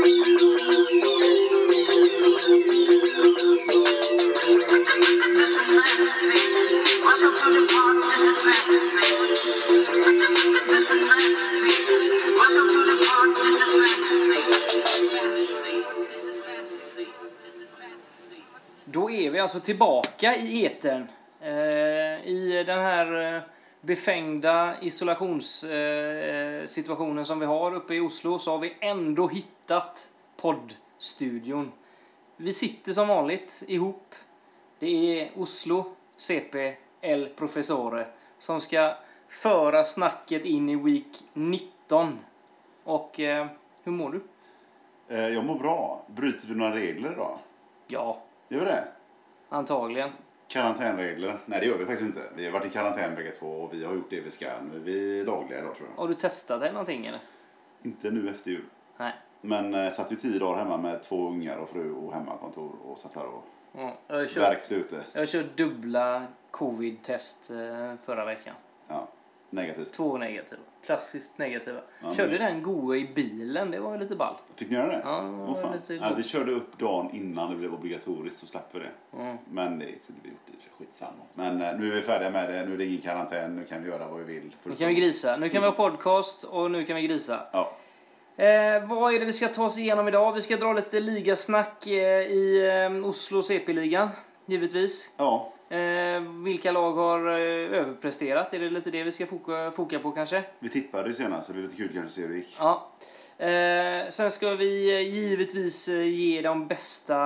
Då är vi alltså tillbaka i etern. I den här befängda isolationssituationen som vi har uppe i Oslo, så har vi ändå hittat poddstudion. Vi sitter som vanligt ihop. Det är Oslo CPL Professore som ska föra snacket in i week 19. Och hur mår du? Jag mår bra. Bryter du några regler då? Ja. Gör det? Antagligen. Karantänregler? Nej, det gör vi faktiskt inte. Vi har varit i karantän bägge två och vi har gjort det vi ska. Men vi är dagliga idag, tror jag. Har du testat dig någonting eller? Inte nu efter jul. Nej. Men satt ju 10 dagar hemma med 2 ungar och fru och hemmakontor och satt där och verkte ute. Jag körde dubbla covid-test förra veckan. Ja, negativt. 2 negativa. Klassiskt negativa. Ja, körde den goa i bilen, det var ju lite ball. Fick ni göra det? Ja, det var lite god. Ja, vi körde upp dagen innan det blev obligatoriskt, så slapp vi det. Mm. Men det kunde vi gjort, det är skitsamma. Men nu är vi färdiga med det, nu är det ingen karantän, nu kan vi göra vad vi vill. Nu kan vi grisa, nu kan vi ha podcast och nu kan vi grisa. Ja. Vad är det vi ska ta oss igenom idag? Vi ska dra lite ligasnack i Oslo CP-ligan, givetvis. Ja. Vilka lag har överpresterat? Är det lite det vi ska foka på kanske? Vi tippade ju senast, så det är lite kul kanske att se. Ja. Sen ska vi givetvis ge de bästa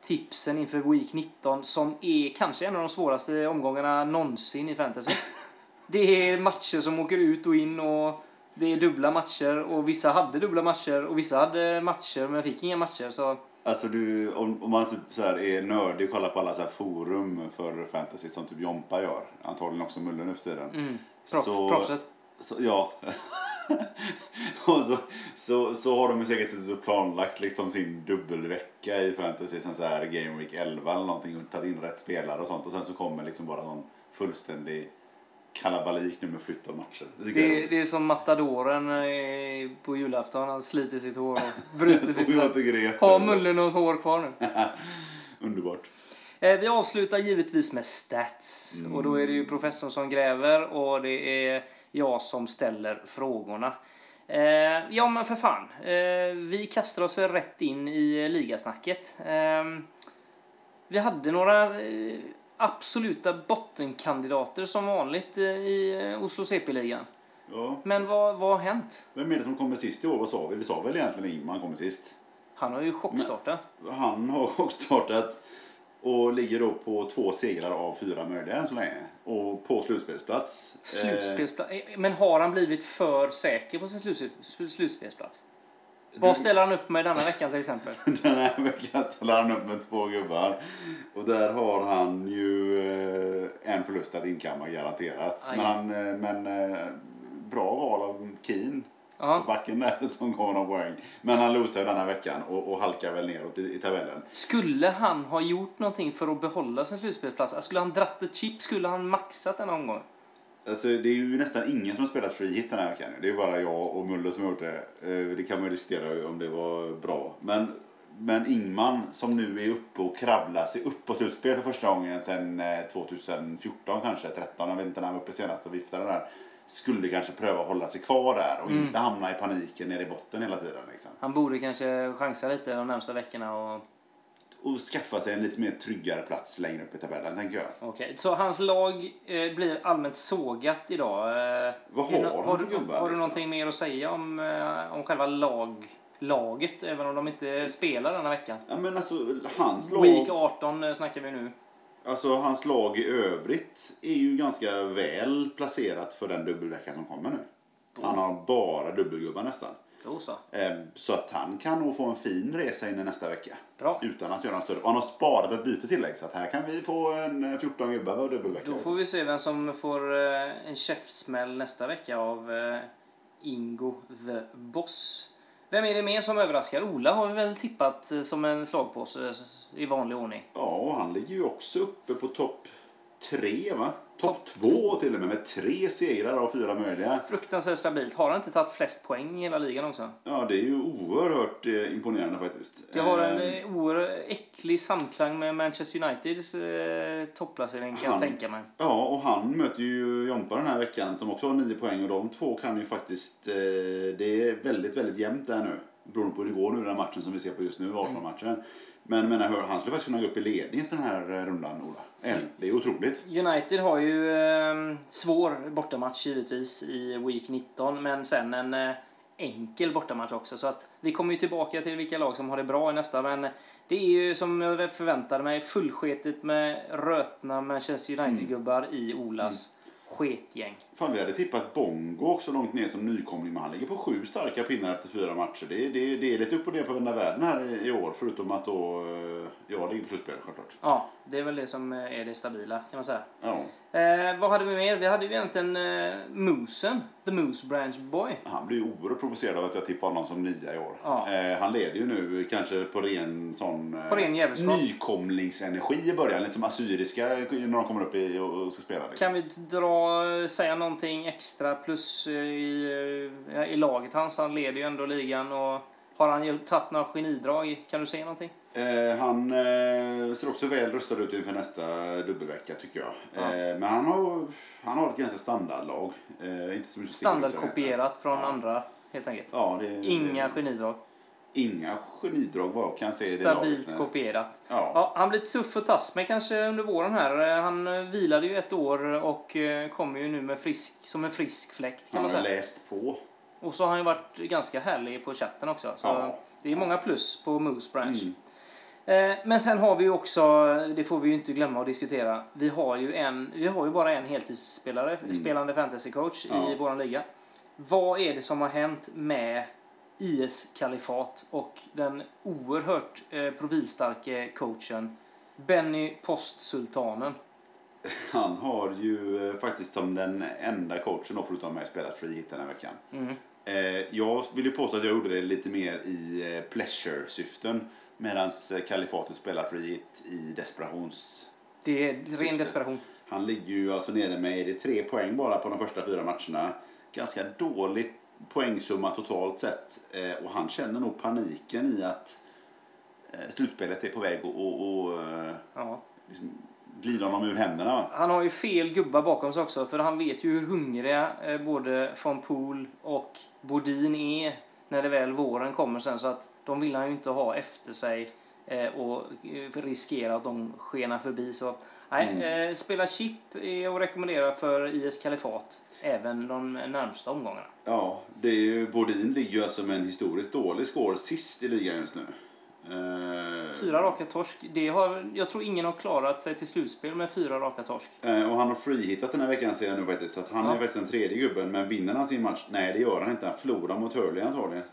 tipsen inför week 19, som är kanske en av de svåraste omgångarna någonsin i fantasy. Det är matcher som åker ut och in och det är dubbla matcher, och vissa hade dubbla matcher och vissa hade matcher men fick inga matcher, så... Alltså du, om man typ så här är nördig och kollar på alla så här forum för fantasy som typ Jompa gör, antagligen också Mullen uppstiden. Mm, proffset. Så, ja. Och så har de ju säkert suttit och planlagt liksom sin dubbelvecka i fantasy sen så här Game Week 11 eller någonting och tagit in rätt spelare och sånt, och sen så kommer liksom bara någon fullständig kalabalik nu med flytt av matcher. Det är som Matadoren på julafton. Han sliter sitt hår och bryter sitt hår. Har Mullen något hår kvar nu? Underbart. Vi avslutar givetvis med stats. Mm. Och då är det ju professorn som gräver och det är jag som ställer frågorna. Ja men för fan. Vi kastar oss väl rätt in i ligasnacket. Vi hade några... absoluta bottenkandidater som vanligt i Oslo CP-ligan. Ja. Men vad har hänt? Vem är det som kommer sist i år? Vad sa vi? Vi sa väl egentligen Ingman kommer sist. Han har ju chockstartat. Men han har chockstartat och ligger då på 2 segrar av 4 möjliga än så länge. Och på slutspelsplats. Slutspelsplats. Men har han blivit för säker på sin slutspelsplats? Vad ställer han upp med denna veckan till exempel? Den här veckan ställer han upp med 2 gubbar. Och där har han ju en förlust att inkamma garanterat. Aj. Men bra val av Kane. Backen där som gav någon poäng. Men han losar den här veckan och halkar väl neråt i tabellen. Skulle han ha gjort någonting för att behålla sin slutspelsplats? Skulle han dratt ett chip? Skulle han maxat den omgång? Alltså det är ju nästan ingen som har spelat free hit den här veckan. Det är bara jag och Mulle som har gjort det. Det kan man ju diskutera om det var bra. Men Ingman som nu är uppe och kravlar sig upp på slutspel för första gången sedan 2014 kanske, 13, jag vet inte när han var uppe senast och viftade där. Skulle kanske pröva att hålla sig kvar där och inte hamna i paniken nere i botten hela tiden. Liksom. Han borde kanske chansa lite de närmsta veckorna och skaffa sig en lite mer tryggare plats längre upp i tabellen, tänker jag. Okej, så hans lag blir allmänt sågat idag. Vad har du gubbar? Har du någonting mer att säga om själva laget, även om de inte spelar den här veckan? Ja, men alltså, hans lag... Week 18 snackar vi nu. Alltså, hans lag i övrigt är ju ganska väl placerat för den dubbelvecka som kommer nu. Han har bara dubbelgubbar nästan. Så att han kan nog få en fin resa in i nästa vecka. Bra. Utan att göra en större. Han har sparat ett byte tillägg, så att här kan vi få en 14 gubbar och dubbelvecka. Då får vi se vem som får en käftsmäll nästa vecka av Ingo The Boss. Vem är det mer som överraskar? Ola har vi väl tippat som en slagpåse i vanlig ordning. Ja, och han ligger ju också uppe på topp 3, va? topp 2 till och med 3 segrar av 4 möjliga. Fruktansvärt stabilt. Har han inte tagit flest poäng i hela ligan också? Ja, det är ju oerhört imponerande faktiskt. Det har en oerhört äcklig samklang med Manchester Uniteds topplacering kan jag tänka mig. Ja, och han möter ju Jompa den här veckan som också har 9 poäng och de två kan ju faktiskt det är väldigt, väldigt jämnt där nu. Beroende på hur det går nu den matchen som vi ser på just nu, Arsenal-matchen. Men menar, han skulle faktiskt kunna gå upp i ledning efter den här rundan, Ola. Det är otroligt. United har ju svår bortamatch givetvis i Week 19. Men sen en enkel bortamatch också. Så att vi kommer ju tillbaka till vilka lag som har det bra i nästa. Men det är ju som jag förväntade mig fullsketigt med rötna Manchester United-gubbar i Olas sketgäng. Fan, vi hade tippat Bongo också långt ner som nykomling, men han ligger på 7 starka pinnar efter 4 matcher. Det är lite upp och ner på vända världen här i år, förutom att då jag ligger på slutspel självklart. Ja, det är väl det som är det stabila kan man säga. Ja. Vad hade vi mer? Vi hade ju egentligen Moosen, The Moose Branch Boy. Han blir ju oerhört provocerad av att jag tippar honom som 9 i år. Ja. Han leder ju nu kanske på ren sån nykomlingsenergi i början, lite som assyriska när de kommer upp i och ska spela. Liksom. Kan vi säga någonting extra plus i laget hans? Han leder ju ändå ligan och har han ju tagit några genidrag? Kan du säga någonting? Han ser också väl röstad ut inför nästa dubbelvecka tycker jag. Ja. Men han har ett ganska standardlag. Inte så mycket standardkopierat från andra helt enkelt. Ja, inga genidrag. Inga genidrag vad jag kan säga. Stabilt det kopierat. Ja. Ja, han blir tuff och tass men kanske under våren här. Han vilade ju ett år och kommer ju nu med som en frisk fläkt kan man säga. Han har läst på. Och så har han ju varit ganska härlig på chatten också. Så det är många plus på Moose Branch. Men sen har vi ju också, det får vi ju inte glömma att diskutera. Vi har ju bara en heltidsspelare, spelande fantasycoach i våran liga. Vad är det som har hänt med IS-kalifat och den oerhört profilstarke coachen Benny Postsultanen? Han har ju faktiskt som den enda coachen och förutom mig spelat free hit den här veckan. Jag vill ju påstå att jag gjorde det lite mer i pleasure-syften medan kalifatet spelar free hit i desperations. Det är ren desperation. Han ligger ju alltså nere med 3 poäng bara på de första 4 matcherna. Ganska dåligt poängsumma totalt sett och han känner nog paniken i att slutspelet är på väg och liksom glida honom ur händerna. Han har ju fel gubbar bakom sig också för han vet ju hur hungriga både von Poel och Boudin är när det väl våren kommer sen så att de vill han ju inte ha efter sig och riskera att de skenar förbi så spela chip är att rekommendera för IS Kalifat även de närmsta omgångarna. Ja, det är ju Boudin ligger som en historiskt dålig score sist i ligan just nu. 4 raka torsk. Jag tror ingen har klarat sig till slutspel med 4 raka torsk. Och han har freehittat den här veckan ser jag nu faktiskt så att han är faktiskt den tredje gubben men vinner han sin match? Nej, det gör han inte. Han förlorar mot Hurley antagligen.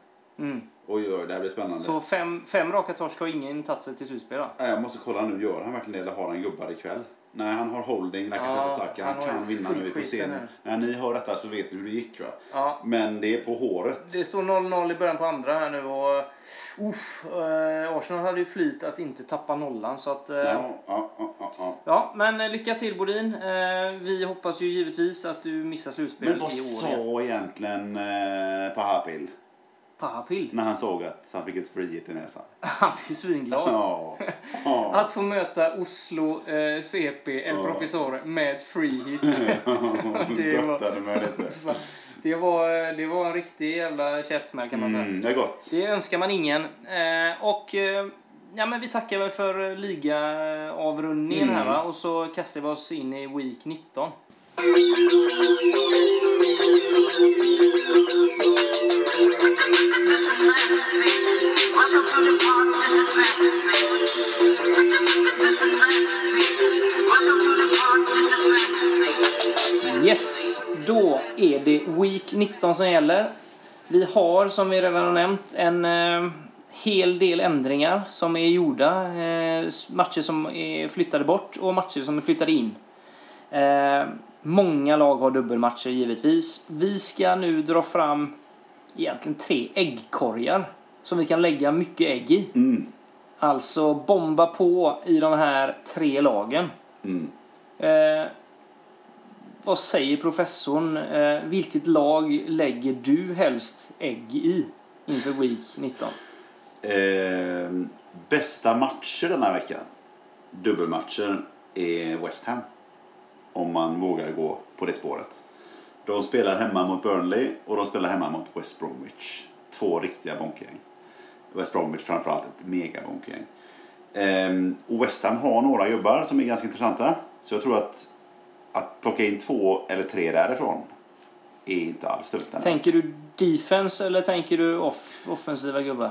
Och det här blir spännande. Så 5 raka torsk har ingen tagit sig till slutspel då? Jag måste kolla nu, gör han verkligen det eller har han gubbar ikväll? Nej, han har holding, han kan vinna nu, vi får se. När ni hör detta så vet ni hur det gick va? Ja. Men det är på håret. Det står 0-0 i början på andra här nu och Arsenal hade ju flyt att inte tappa nollan så att Ja, men lycka till Boudin. Vi hoppas ju givetvis att du missar slutspel i år. Men vad sa egentligen Pahapil? När han såg att han fick ett frihit i näsan. Han är ju svinglad. Att få möta Oslo CPL Professore med frihit. Det var en riktig jävla käftsmäll kan man säga. Det är gott. Det önskar man ingen. Men vi tackar väl för ligaavrundningen här va? Och så kastar vi oss in i Week 19. Yes, då är det Week 19 som gäller. Vi har, som vi redan har nämnt, en hel del ändringar som är gjorda. Matcher som är flyttade bort och matcher som är flyttade in. Många lag har dubbelmatcher givetvis. Vi ska nu dra fram egentligen 3 äggkorgar som vi kan lägga mycket ägg i. Alltså bomba på i de här 3 lagen. Vad säger professorn? Vilket lag lägger du helst ägg i inför week 19? Bästa matcher den här veckan, dubbelmatchen, är West Ham. Om man vågar gå på det spåret. De spelar hemma mot Burnley och de spelar hemma mot West Bromwich. Två riktiga bonkgäng. West Bromwich framförallt ett mega bonkgäng. Och West Ham har några jobbar som är ganska intressanta. Så jag tror att plocka in 2 eller 3 därifrån är inte alls dumt. Tänker du defense eller tänker du offensiva gubbar?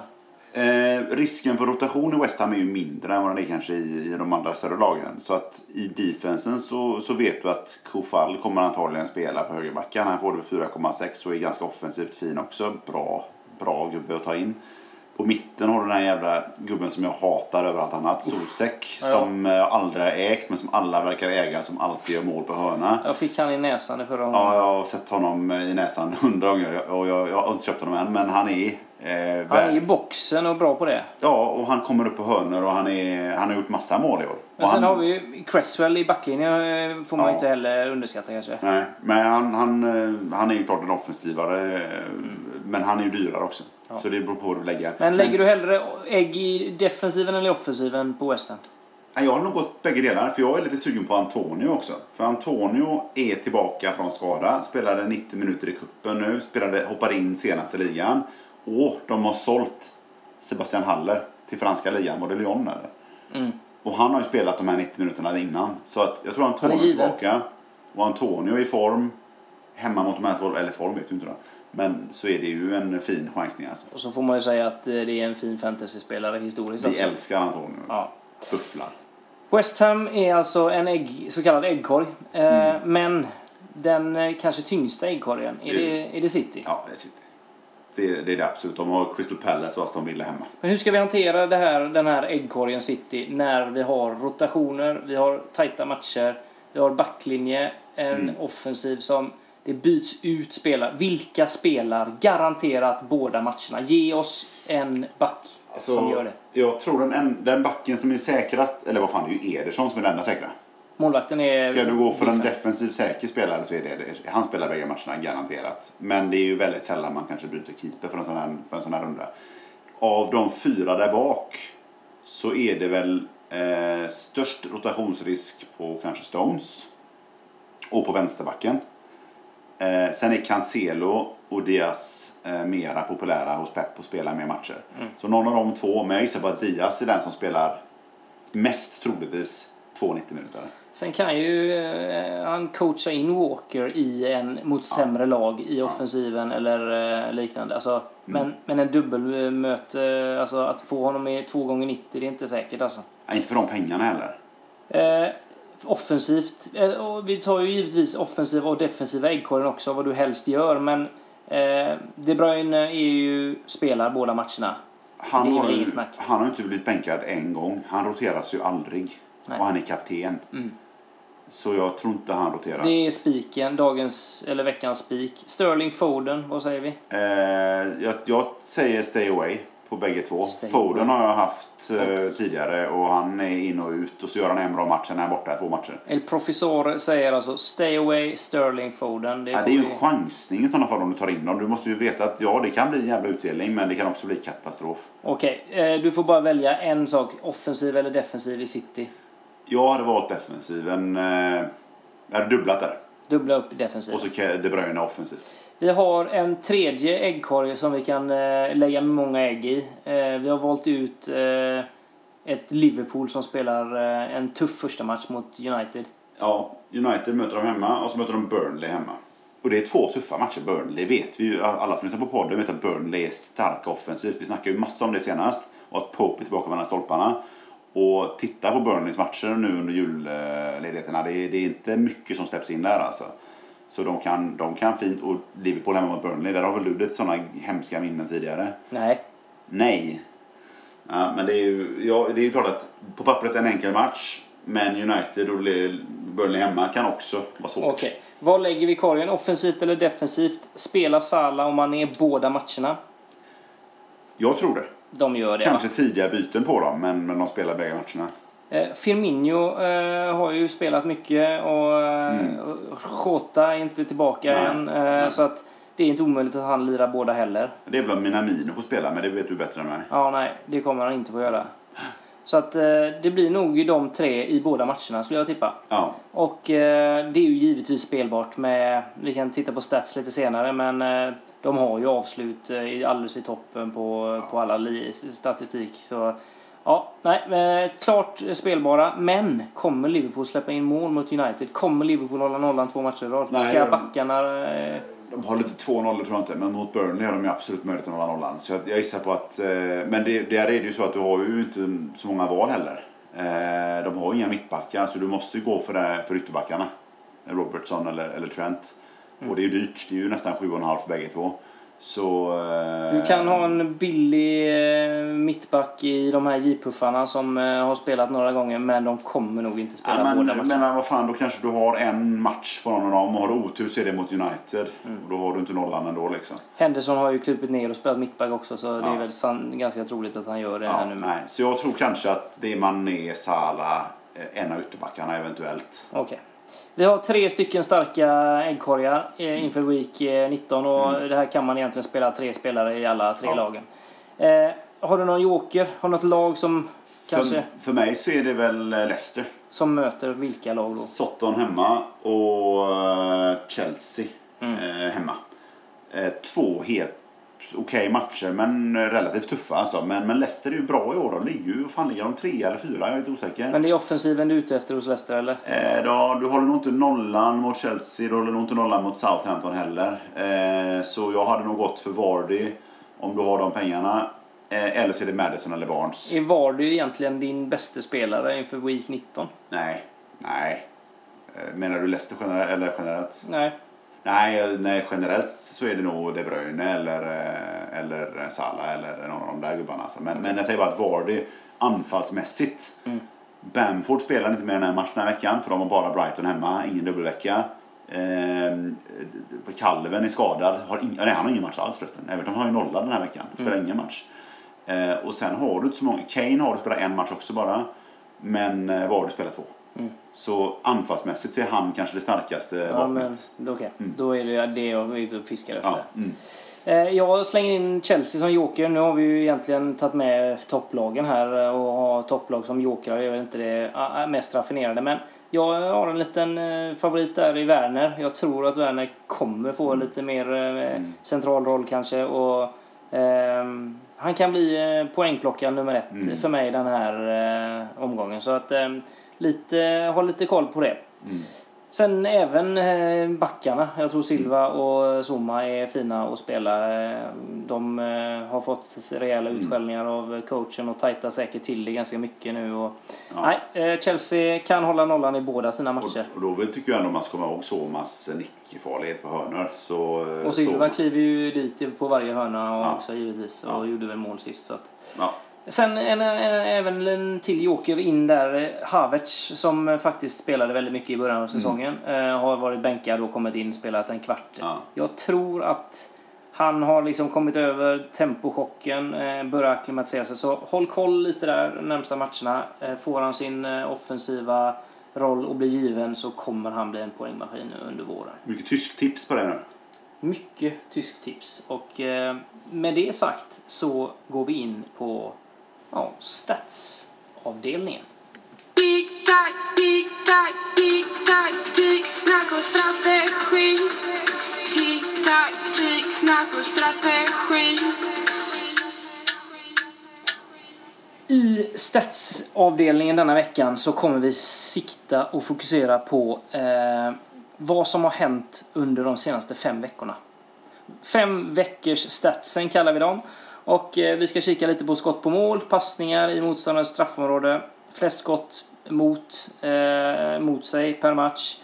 Risken för rotation i West Ham är ju mindre än vad den är kanske i de andra större lagen. Så att i defensen så vet du att Kofall kommer antagligen spela på högerbacken. Han får det 4,6 och är ganska offensivt fin också. Bra gubbe att ta in. På mitten har du den här jävla gubben som jag hatar över allt annat, Sosek, som aldrig har ägt men som alla verkar äga, som alltid gör mål på hörna. Jag fick han i näsan det förra gången. Ja, jag har sett honom i näsan 100 gånger och jag har inte köpt honom än, men han är han är i boxen och bra på det. Ja, och han kommer upp på hörnor och han har gjort massa mål i år. Men sen har vi ju Cresswell i backlinjen, får man inte heller underskatta kanske. Nej, men han är ju klart en offensivare, men han är ju dyrare också. Ja. Så det beror på hur du lägger. Men lägger du hellre ägg i defensiven eller offensiven på West Ham? Jag har nog gått bägge delar, för jag är lite sugen på Antonio också. För Antonio är tillbaka från skada, spelade 90 minuter i kuppen nu, hoppade in senaste ligan. Och de har sålt Sebastian Haller till franska ligan, var det Lyon eller? Mm. Och han har ju spelat de här 90 minuterna innan. Så att jag tror Antonio är tillbaka. Och Antonio i form, hemma mot de här två, eller form vet ju inte då. Men så är det ju en fin chansning alltså. Och så får man ju säga att det är en fin fantasyspelare historiskt. Vi älskar Antonio. Ja. Bufflar. West Ham är alltså en så kallad äggkorg. Men den kanske tyngsta äggkorgen, är det City? Ja, det är City. Det är det absolut. De har Crystal Palace och Aston Villa hemma. Men hur ska vi hantera den här äggkorgen City när vi har rotationer, vi har tajta matcher, vi har backlinje, en offensiv som det byts ut spelare. Vilka spelar garanterat båda matcherna? Ge oss en back som gör det. Jag tror den backen som är säkrast, eller vad fan, det är ju Ederson som är den enda säkra. Målvakten är... Ska du gå för en defensiv säker spelare så är det. Han spelar bägge matcherna garanterat. Men det är ju väldigt sällan man kanske byter keeper för en sån här runda. Av de 4 där bak så är det väl störst rotationsrisk på kanske Stones och på vänsterbacken. Sen är Cancelo och Dias mera populära hos Pep och spelar mer matcher. Så någon av de två, men jag gissar på att Dias är den som spelar mest troligtvis 290 minuter. Sen kan ju han coacha in Walker i en mot sämre lag i offensiven eller liknande. Alltså, men en dubbelmöte, alltså att få honom i 2x90, det är inte säkert alltså. Nej, inte för de pengarna heller. Offensivt, och vi tar ju givetvis offensiva och defensiva äggkorgen också, vad du helst gör, men De Bruyne är ju spelar båda matcherna. Han har inte blivit bänkad en gång. Han roteras ju aldrig. Nej. Och han är kapten. Så jag tror inte han roteras. Det är spiken, dagens eller veckans spik. Sterling, Foden, vad säger vi? Jag säger stay away på bägge två. Foden har jag haft tidigare och han är in och ut och så gör han en bra match när han är borta 2 matcher. El Professore säger alltså stay away, Sterling, Foden. Det är ju en chansning i sådana fall om du tar in dem. Du måste ju veta att det kan bli en jävla utdelning men det kan också bli katastrof. Okej, du får bara välja en sak, offensiv eller defensiv i City. Jag hade valt defensiven. Jag hade dubblat där. Dubbla upp defensiven. Och så De Bruyne offensivt. Vi har en tredje äggkorg som vi kan lägga många ägg i. Vi har valt ut ett Liverpool som spelar en tuff första match mot United. Ja, United möter de hemma och så möter de Burnley hemma. Och det är 2 tuffa matcher. Burnley vet vi ju, alla som lyssnar på podden vet att Burnley är starka offensivt. Vi snackade ju massa om det senast och att Pope är tillbaka mellan stolparna. Och titta på Burnleys matcher nu under julledigheterna. Det är inte mycket som släpps in där alltså. Så de kan fint, och Liverpool hemma mot Burnley, där har väl du sådana hemska minnen tidigare? Nej. Ja, men det är ju klart att på pappret en enkel match, men United och Burnley hemma kan också vara svårt. Okej. Vad lägger vi korgen? Offensivt eller defensivt? Spelar Sala om man är båda matcherna? Jag tror det. De gör det. Kanske tidiga byten på dem, men de spelar bägge matcherna. Firmino har ju spelat mycket och Jota är inte tillbaka än, så att det är inte omöjligt att han lirar båda heller. Det är väl Minamino får spela, men det vet du bättre än mig. Ja, nej, det kommer han inte få göra. Så att det blir nog de tre i båda matcherna skulle jag tippa. Ja. Och det är ju givetvis spelbart med, vi kan titta på stats lite senare, men de har ju avslut alldeles i toppen på alla statistik. Så ja, nej, klart spelbara. Men kommer Liverpool släppa in mål mot United? Kommer Liverpool hålla nollan 2 matcher i rad? Ska backarna... De har lite 2-0 tror jag inte, men mot Burnley har de ju absolut möjlighet att hålla nollan. Så jag gissar på att... Men det är ju så att du har ju inte så många val heller. De har ju inga mittbackar, så du måste ju gå för ytterbackarna. Robertson eller Trent. Mm. Och det är ju dyrt, det är ju nästan 7,5 för bägge två. Så, du kan ha en billig mittback i de här J-puffarna som har spelat några gånger, men de kommer nog inte spela båda matcherna. Men vad fan, då kanske du har en match på någon av dem och har du otur så är det mot United och då har du inte nollan ändå liksom. Henderson har ju klipit ner och spelat mittback också, så det är väl ganska troligt att han gör det här nu. Nej. Så jag tror kanske att det är Mané, Sala, en av ytterbackarna eventuellt. Okej. Vi har 3 stycken starka äggkorgar inför week 19 och det här kan man egentligen spela 3 spelare i alla 3 lagen. Har du någon joker? Har du något lag som kanske... För mig så är det väl Leicester. Som möter vilka lag då? Sotton hemma och Chelsea hemma. 2 helt okej matcher, men relativt tuffa alltså. Men Leicester är ju bra i år. De ligger ju, fan ligger de 3 eller 4, jag är inte osäker. Men det är offensiven du är ute efter hos Leicester eller? Då, du håller nog inte nollan mot Chelsea, du håller nog inte nollan mot Southampton heller. Så jag hade nog gått för Vardy om du har de pengarna. Eller så är det Maddison eller Barnes. Är Vardy egentligen din bästa spelare inför week 19? Nej. Menar du Leicester generellt? Nej, generellt så är det nog De Bruyne eller Salah eller någon av de där gubbarna. Men jag tänker bara att Vardy anfallsmässigt. Bamford spelar inte mer den här matchen den här veckan, för de har bara Brighton hemma, ingen dubbelvecka. Calvin är skadad, han har ingen match alls förresten. Everton har ju nollat den här veckan, spelar ingen match. Och sen har du inte så många. Kane har du spelat en match också bara, men Vardy spelar 2. Så anfallsmässigt så är han kanske det starkaste vapnet. Okay. Då är det det jag fiskar efter. Jag slänger in Chelsea som joker. Nu har vi ju egentligen tagit med topplagen här och har topplag som jokrar. Jag är inte det mest raffinerade, men jag har en liten favorit där i Werner. Jag tror att Werner kommer få lite mer central roll kanske, och han kan bli poängplockaren nummer 1 för mig den här omgången, så att håll lite koll på det. Sen även backarna. Jag tror Silva och Zuma är fina att spela. De har fått rejäla utskällningar av coachen och tajtar säkert till det ganska mycket nu. Och... Ja. Nej, Chelsea kan hålla nollan i båda sina matcher. Och då tycker jag ändå man ska komma ihåg Zomas nickfarlighet på hörnor. Och Silva kliver ju dit på varje hörna och också givetvis. Och gjorde väl mål sist. Så att... Sen även en till joker in där, Havertz, som faktiskt spelade väldigt mycket i början av säsongen, har varit bänkad och kommit in, spelat en kvart. Jag tror att han har liksom kommit över tempochocken, börjar akklimatisera sig, så håll koll lite där närmsta matcherna. Får han sin offensiva roll och blir given, så kommer han bli en poängmaskin under våren. Mycket tysk tips på det nu. Mycket tysk tips. Och med det sagt så går vi in på statsavdelningen. Tick, snack och strategi. Tick, snack och strategi. I statsavdelningen denna veckan så kommer vi sikta och fokusera på vad som har hänt under de senaste 5 veckorna. 5 veckors statsen kallar vi dem. Och vi ska kika lite på skott på mål, passningar i motståndarens straffområde, flest skott mot sig per match,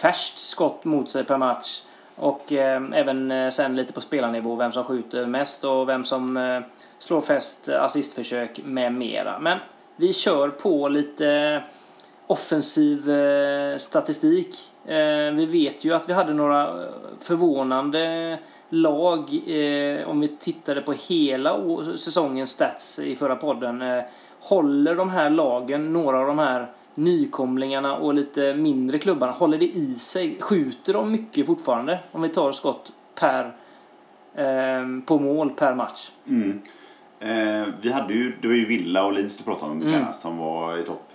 färskt skott mot sig per match, och även sen lite på spelarnivå, vem som skjuter mest och vem som slår fäst assistförsök med mera. Men vi kör på lite offensiv statistik. Vi vet ju att vi hade några förvånande lag om vi tittade på hela säsongens stats i förra podden. håller de här lagen, några av de här nykomlingarna och lite mindre klubbarna, håller det i sig? Skjuter de mycket fortfarande? Om vi tar skott per på mål per match. Mm. Vi hade ju, det var ju Villa och Leeds du pratade om senast som var i topp.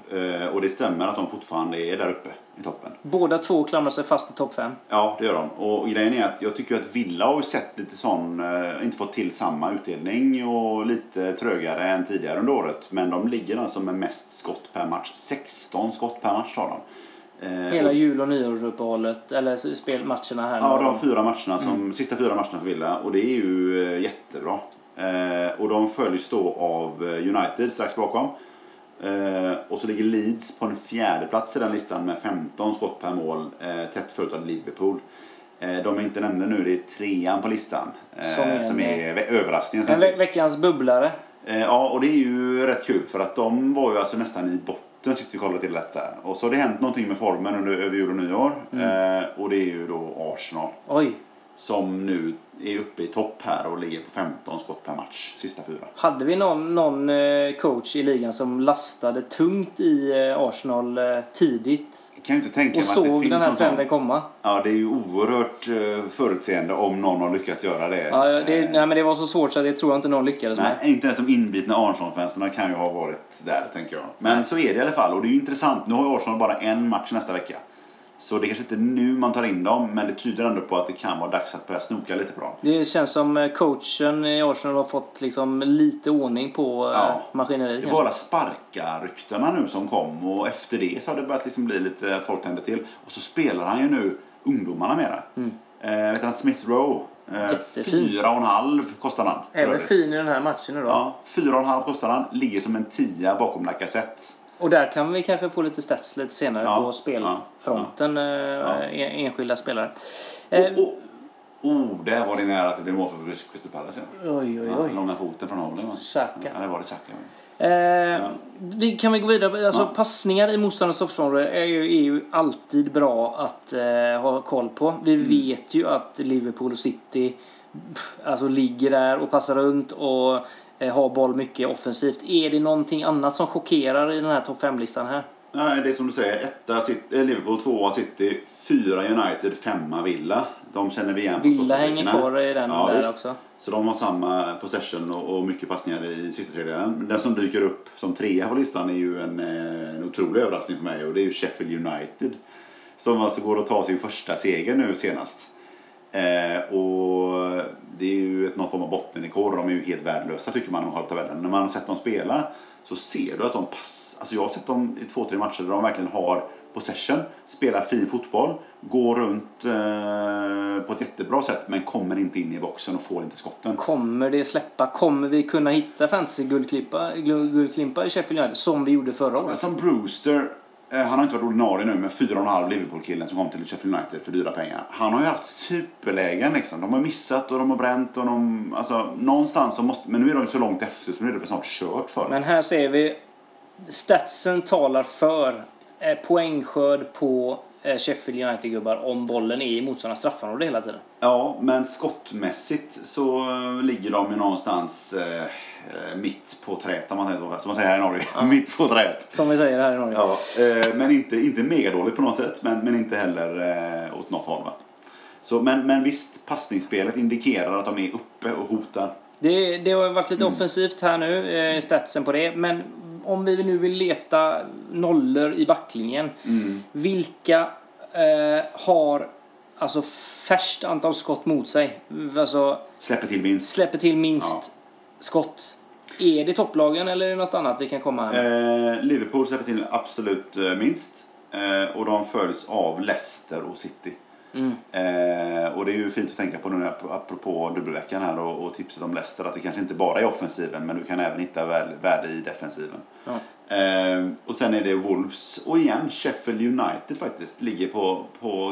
Och det stämmer att de fortfarande är där uppe i toppen. Båda två klamrar sig fast i topp 5. Ja, det gör de. Och grejen är att jag tycker att Villa har sett lite sån, inte fått till samma utdelning och lite trögare än tidigare under året. Men de ligger alltså med mest skott per match. 16 skott per match har de. Hela jul- och nyårsuppehållet eller spelmatcherna här. Ja, de 4 matcherna som, sista 4 matcherna för Villa. Och det är ju jättebra. Och de följs då av United strax bakom. Och så ligger Leeds på en 4:e plats i den listan med 15 skott per mål, tätt följt av Liverpool. De jag inte nämnde nu, det är 3:an på listan som är överraskningen. En veckans bubblare. Ja, och det är ju rätt kul för att de var ju alltså nästan i botten sist vi kollade till detta. Och så har det hänt någonting med formen över jul och nyår. Och det är ju då Arsenal. Oj. Som nu är uppe i topp här och ligger på 15 skott per match, sista 4. Hade vi någon coach i ligan som lastade tungt i Arsenal tidigt? Jag kan ju inte tänka mig att det finns någon. Och såg den här trenden komma. Ja, det är ju oerhört förutseende om någon har lyckats göra det. Ja, nej, men det var så svårt så att jag tror inte någon lyckades med. Nej, inte ens de inbitna Arsenal-fans kan ju ha varit där, tänker jag. Men så är det i alla fall, och det är ju intressant. Nu har ju Arsenal bara en match nästa vecka. Så det kanske inte nu man tar in dem, men det tyder ändå på att det kan vara dags att börja snoka lite på dem. Det känns som coachen i Arsenal har fått liksom lite ordning på maskineriet. Det var alla sparkarykterna nu som kom, och efter det så har det börjat liksom bli lite att folk tände till. Och så spelar han ju nu ungdomarna mera. Vet han, Smith Rowe. 4,5 kostar han. Även fin i den här matchen idag. Ja, 4,5 kostar han. Ligger som en 10 bakom Lacazette. Och där kan vi kanske få lite stats lite senare på spelfronten, enskilda spelare. Där var det nära att det blev mål för Crystal Palace. Oj. Långa foten från hållet. Saka. Ja, det var det Saka. Kan vi gå vidare? Alltså, passningar i motståndarnas straffområde är ju alltid bra att ha koll på. Vi vet ju att Liverpool och City alltså ligger där och passar runt och har boll mycket offensivt. Är det någonting annat som chockerar i den här topp 5-listan här? Nej, det är som du säger. 1 Liverpool, 2 City, 4 United, 5 Villa. De känner vi igen. Villa hänger kvar i den där också. Så de har samma possession och mycket passningar i sista tredjedelen. Den som dyker upp som 3 på listan är ju en otrolig överraskning för mig, och det är ju Sheffield United som alltså går att ta sin första seger nu senast. Och det är ju någon form av bottenrekord. De är ju helt värdelösa, tycker man, om halva tabellen. När man har sett dem spela så ser du att de passar. Alltså jag har sett dem i 2-3 matcher där de verkligen har possession, spelar fin fotboll, går runt på ett jättebra sätt, men kommer inte in i boxen och får inte skotten. Kommer det släppa? Kommer vi kunna hitta fantasy guldklimpar i Sheffield United som vi gjorde förra året? Som Brewster. Han har inte varit ordinarie nu, men 4,5 Liverpool-killen som kom till Sheffield United för dyra pengar. Han har ju haft superlägen liksom. De har missat och de har bränt och de, alltså, någonstans så måste, men nu är de så långt efter så nu är det snart kört för. Men här ser vi statsen talar för poängskörd på Sheffield United-gubbar om bollen är i motståndarnas straffområde hela tiden. Ja, men skottmässigt så ligger de ju någonstans mitt på trät, om man säger så, som man säger här i Norge. Ja. Mitt på trät. Som vi säger här i Norge. Ja, men inte mega dåligt på något sätt, men inte heller åt något håll. Va? Så, men visst, passningsspelet indikerar att de är uppe och hotar. Det har varit lite offensivt här nu, statsen på det, men om vi nu vill leta nollor i backlinjen, vilka har alltså färskt antal skott mot sig? Alltså, släpper till minst skott. Är det topplagen eller är det något annat vi kan komma här? Liverpool släpper till absolut minst, och de följs av Leicester och City. Och det är ju fint att tänka på nu apropå dubbelveckan här och tipset om Leicester, att det kanske inte bara är offensiven, men du kan även hitta värde i defensiven. Och sen är det Wolves och igen Sheffield United faktiskt ligger på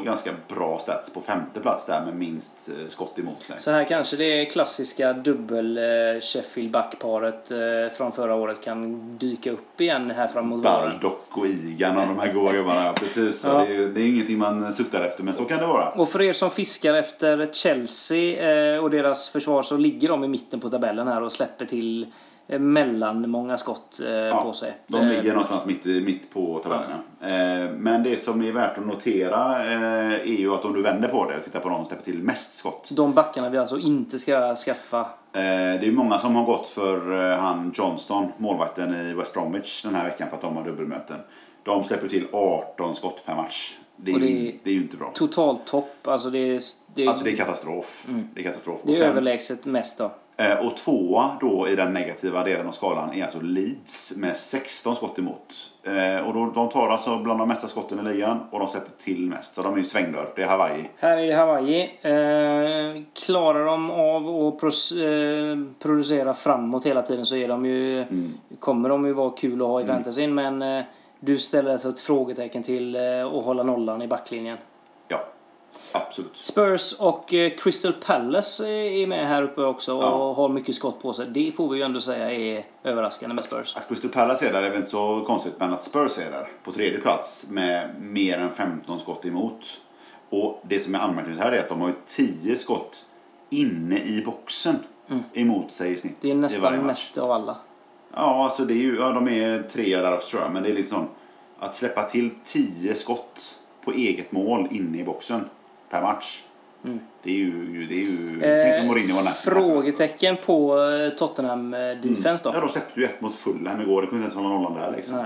ganska bra stats på 5:e plats där med minst skott emot sig. Så här kanske det klassiska dubbel Sheffield backparet från förra året kan dyka upp igen här framåt våren. Baldock och Igan och de här goa gubbarna, precis. Ja. Det är ingenting man suktar efter, men så kan det vara. Och för er som fiskar efter Chelsea och deras försvar, så ligger de i mitten på tabellen här och släpper till mellan många skott på sig. De ligger någonstans mitt på tabellen. Men det som är värt att notera är ju att om du vänder på det och tittar på de som släpper till mest skott. De backarna vi alltså inte ska skaffa. Det är många som har gått för han Johnston, målvakten i West Bromwich den här veckan för att de har dubbelmöten. De släpper till 18 skott per match. Det är ju inte bra. Totalt topp. Alltså det är katastrof. Mm. Det är katastrof. Det är överlägset mest då. Och tvåa då i den negativa delen av skalan är alltså Leeds med 16 skott emot. Och då, de tar alltså bland de mesta skotten i ligan och de släpper till mest. Så de är ju svängdörr. Det är Hawaii. Här är det Hawaii. Klarar de av att producera framåt hela tiden så är de ju, kommer de ju vara kul att ha i fantasyn. Men du ställer alltså ett frågetecken till att hålla nollan i backlinjen. Absolut. Spurs och Crystal Palace är med här uppe också och har mycket skott på sig. Det får vi ju ändå säga är överraskande med Spurs. Att Crystal Palace är där är väl inte så konstigt, men att Spurs är där på tredje plats med mer än 15 skott emot. Och det som är anmärkningsvärt här är att de har ju 10 skott inne i boxen emot sig i snitt. Det är nästan mest av alla. Ja, alltså det är ju, de är trea där också tror jag, men det är liksom att släppa till 10 skott på eget mål inne i boxen per match. Det är ju frågetecken på Tottenham defense då. Ja, då släppte ju ett mot Fulham igår. Det kunde inte ens hålla nollan där liksom.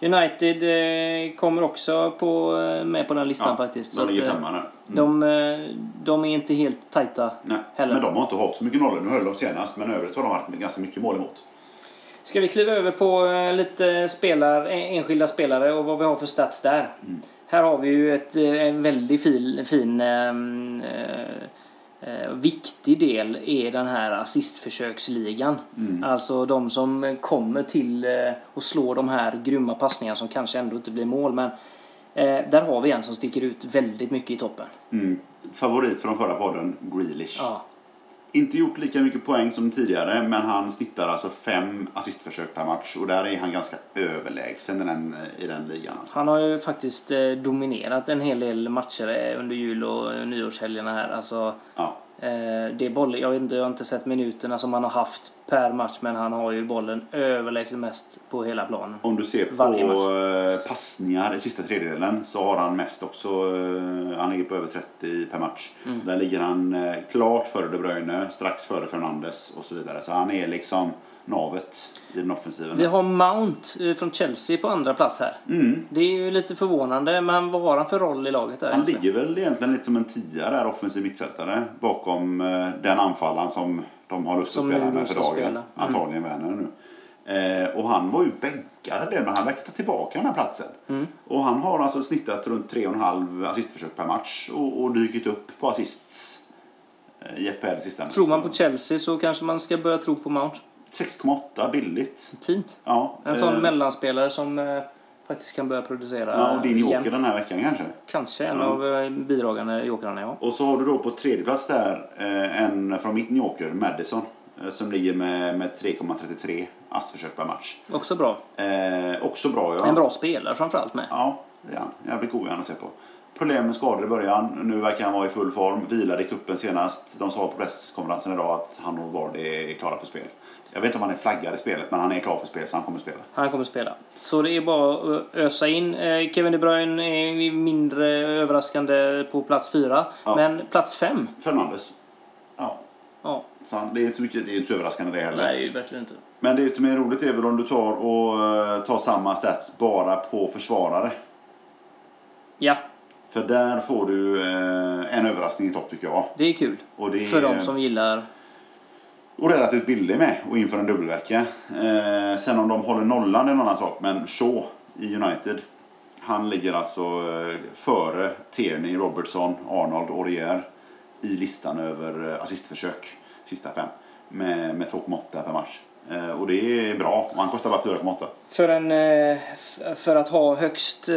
United kommer också med på den listan faktiskt. Så de, de är inte helt tajta heller. Men de har inte hållit så mycket nollor. Nu höll de senast, men övrigt har de haft ganska mycket mål emot. Ska vi kliva över på lite enskilda spelare och vad vi har för stats där? Här har vi ju en väldigt fin viktig del är den här assistförsöksligan. Alltså de som kommer till och slår de här grymma passningarna som kanske ändå inte blir mål. Men där har vi en som sticker ut väldigt mycket i toppen. Favorit från förra podden, Grealish. Ja. Inte gjort lika mycket poäng som tidigare, men han snittar alltså 5 assistförsök per match och där är han ganska överlägsen i den ligan. Alltså. Han har ju faktiskt dominerat en hel del matcher under jul- och nyårshelgerna här. Alltså, det är bollen, jag har inte sett minuterna som han har haft per match, men han har ju bollen överlägsen mest på hela planen. Om du ser på passningar i sista tredjedelen så har han mest också, han ligger på över 30 per match. Där ligger han klart före De Bruyne, strax före Fernandes och så vidare. Så han är liksom navet i den offensiven. Vi har Mount från Chelsea på andra plats här. Det är ju lite förvånande, men vad har han för roll i laget där? Han ligger väl egentligen lite som en tia där, offensiv mittfältare, bakom den anfallaren som de har lust att spela med för dagen. Antonio Werner nu. Och han var ju bänkare där, men han verkar ta tillbaka den här platsen. Och han har alltså snittat runt 3,5 assistförsök per match och dykt upp på assists i FPL sista. Tror man på Chelsea så kanske man ska börja tro på Mount. 6,8 billigt. Fint. Ja, en sån mellanspelare som faktiskt kan börja producera. Ja, och din joker den här veckan kanske. Kanske en av bidragande jokerna, ja. Och så har du då på tredje plats där en från mitt joker, Maddison, som ligger med 3,33 assförsök per match. Också bra. Också bra, ja. En bra spelare framförallt med. Ja, jävligt god att se på. Problem med skador i början. Nu verkar han vara i full form. Vilade i kuppen senast. De sa på presskonferensen idag att han och Vardy är klara för spel. Jag vet inte om han är flaggad i spelet, men han är klar för spel, så han kommer spela. Han kommer spela. Så det är bara att ösa in. Kevin De Bruyne är mindre överraskande på plats 4. Ja. Men plats 5? Fernandes. Ja. Så det är inte så mycket, det är inte så överraskande det heller. Nej, verkligen inte. Men det som är roligt är väl om du tar samma stats bara på försvarare. Ja. För där får du en överraskning i topp tycker jag. Det är kul. Och det är, för de som gillar... Och relativt billig med och inför en dubbelvecka. Sen om de håller nollan är någon annan sak. Men Shaw i United. Han ligger alltså före Tierney, Robertson, Arnold och Rier i listan över assistförsök. Sista 5. Med 2,8 per match. Och det är bra. Han kostar bara 4,8. För att ha högst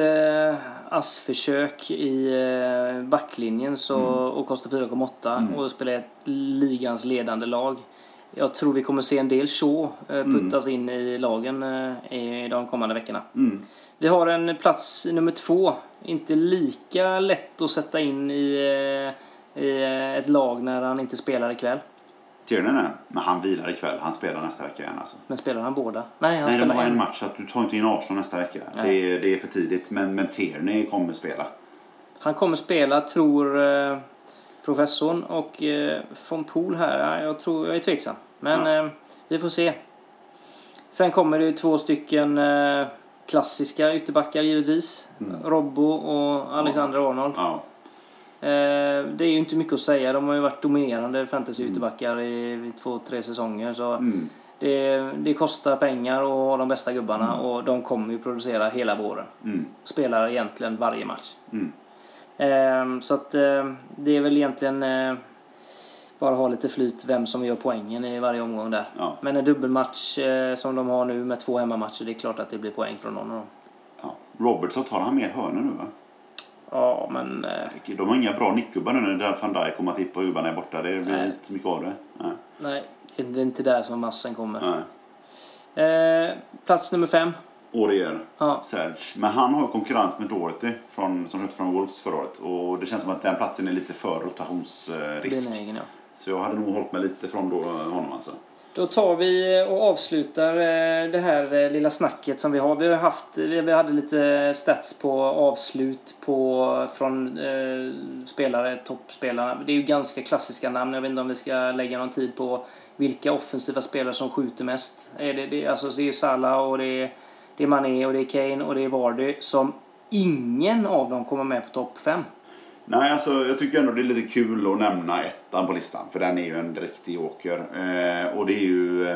assförsök i backlinjen så, och kosta 4,8 och spela ett ligans ledande lag. Jag tror vi kommer se en del show puttas in i lagen i de kommande veckorna. Vi har en plats nummer 2. Inte lika lätt att sätta in i ett lag när han inte spelar ikväll. Tierney, nej. Men han vilar ikväll. Han spelar nästa vecka igen alltså. Men spelar han båda? Nej, det var en match så att du tar inte in Arsenal nästa vecka. Det är för tidigt. Men Tierney kommer spela. Han kommer spela, tror professorn och från Pool här. Jag tror jag är tveksam. Men vi får se. Sen kommer det ju 2 stycken klassiska ytterbackar givetvis. Mm. Robbo och Alexander Arnold. Ja. Det är ju inte mycket att säga. De har ju varit dominerande fantasy-ytterbackar i 2-3 säsonger. Så det kostar pengar att ha de bästa gubbarna. Och de kommer ju producera hela våren. Spelar egentligen varje match. Så att det är väl egentligen... bara ha lite flyt vem som gör poängen i varje omgång där. Ja. Men en dubbelmatch som de har nu med 2 hemmamatcher, det är klart att det blir poäng från någon av dem. Ja. Robertson, tar han mer hörnor nu va? Ja, men... de har inga bra nickgubbar nu när Van Dijk och Matip och Uban är borta. Det blir inte mycket av det. Nej, det är inte där som massan kommer. Plats nummer 5. Årier, Serge. Men han har konkurrens med Dorothy som köpte från Wolves förra året. Och det känns som att den platsen är lite för rotationsrisk. Benägen, ja. Så jag hade nog hållit mig lite från honom alltså. Då tar vi och avslutar det här lilla snacket som vi har. Vi hade lite stats på avslut från spelare, toppspelarna. Det är ju ganska klassiska namn. Jag vet inte om vi ska lägga någon tid på vilka offensiva spelare som skjuter mest. Det är Salah och det är Mané och det är Kane och det är Vardy, som ingen av dem kommer med på topp 5. Nej, alltså jag tycker ändå det är lite kul att nämna ettan på listan. För den är ju en riktig åker. Och det är ju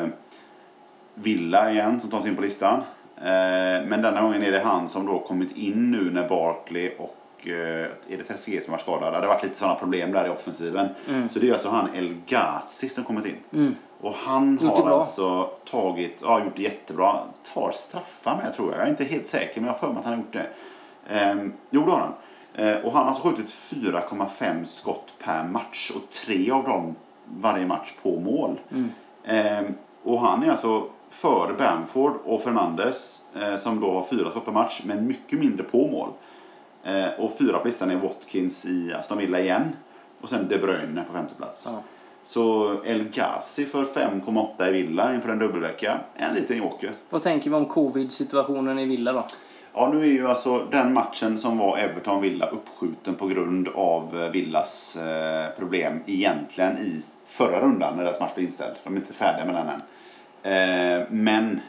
Villa igen som tas in på listan. Men denna gången är det han som då kommit in nu när Barkley och är det Trezeguet som var skadad. Det har varit lite sådana problem där i offensiven. Så det är alltså han El Ghazi som kommit in. Och han har alltså gjort det jättebra. Tar straffar med, tror jag. Jag är inte helt säker, men jag för mig att han har gjort det. Jo, då har han. Och han har alltså skjutit 4,5 skott per match och 3 av dem varje match på mål. Och han är alltså före Bamford och Fernandes som då har 4 skott per match men mycket mindre på mål. Och 4 på listan är Watkins i Aston Villa igen och sen De Bruyne på 5:e plats. Mm. Så El Ghazi för 5,8 i Villa inför en dubbelvecka. En liten åker. Vad tänker vi om covid-situationen i Villa då? Ja, nu är ju alltså den matchen som var Everton-Villa uppskjuten på grund av Villas problem egentligen i förra rundan när deras match blev inställd. De är inte färdiga med den än. Men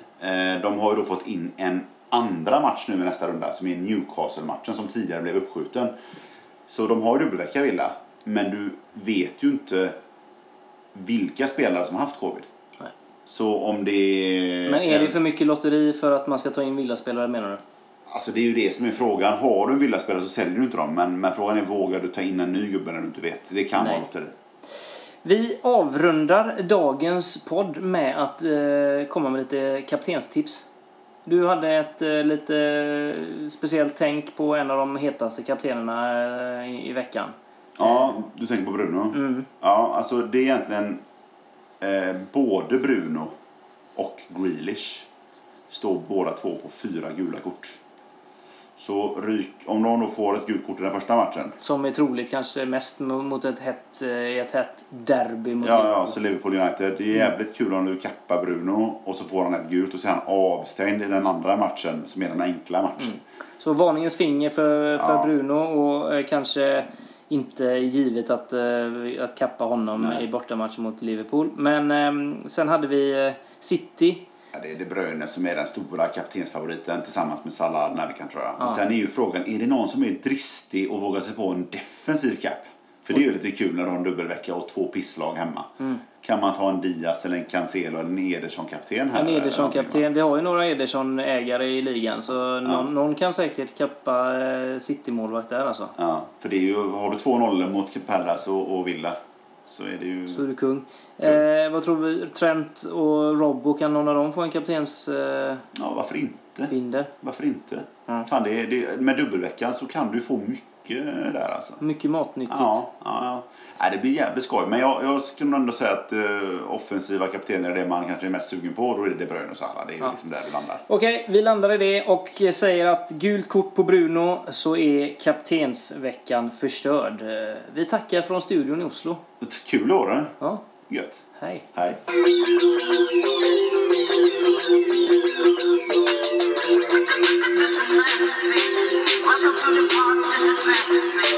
de har ju då fått in en andra match nu i nästa runda som är Newcastle-matchen som tidigare blev uppskjuten. Så de har ju dubbelvecka Villa, men du vet ju inte vilka spelare som har haft covid. Nej. Så om det är... Men är det för mycket lotteri för att man ska ta in Villa-spelare, menar du? Alltså det är ju det som är frågan. Har du en villaspelare så säljer du inte dem. Men frågan är, vågar du ta in en ny gubbe när du inte vet? Det kan vara något till det. Vi avrundar dagens podd med att komma med lite kaptenstips. Du hade ett lite speciellt tänk på en av de hetaste kaptenerna i veckan. Ja, du tänker på Bruno. Ja, alltså det är egentligen både Bruno och Grealish. Står båda två på 4 gula kort. Så om de då får ett gult kort i den första matchen. Som är troligt kanske mest mot ett hett derby. Mot Liverpool. Så Liverpool United. Det är jävligt kul om du kappar Bruno och så får han ett gult och så är han avstängd i den andra matchen som är den enkla matchen. Så varningens finger för Bruno och kanske inte givet att kappa honom i bortamatch mot Liverpool. Men sen hade vi City. Det är De Bruyne som är den stora kaptensfavoriten tillsammans med Salah när vi kan, tror jag. Ja. Och sen är ju frågan, är det någon som är dristig och vågar sig på en defensiv kapp? För det är ju lite kul när de har en dubbelvecka och 2 pisslag hemma. Kan man ta en Dias eller en Cancelo eller en Ederson-kapten här? En Ederson-kapten. Vi har ju några Ederson-ägare i ligan. Så någon kan säkert kappa City-målvakt där alltså. Ja, för det är ju, har du 2-0 mot Pallas och Villa, så är det ju... Så är du kung. Vad tror du, Trent och Robbo, kan någon av dem få en kaptens... varför inte? Binder. Varför inte? Fan, med dubbelveckan så kan du få mycket där alltså. Mycket matnyttigt. Nej, det blir jävligt skoj. Men jag skulle ändå säga att offensiva kaptener är det man kanske är mest sugen på. Då är det Bruyne och Salah. Det är liksom där vi landar. Okej, vi landar i det och säger att gult kort på Bruno, så är kaptensveckan förstörd. Vi tackar från studion i Oslo. Kul år, det? Ja. Gött. Hej. Hej. This is fantasy. Welcome to the park. This is fantasy.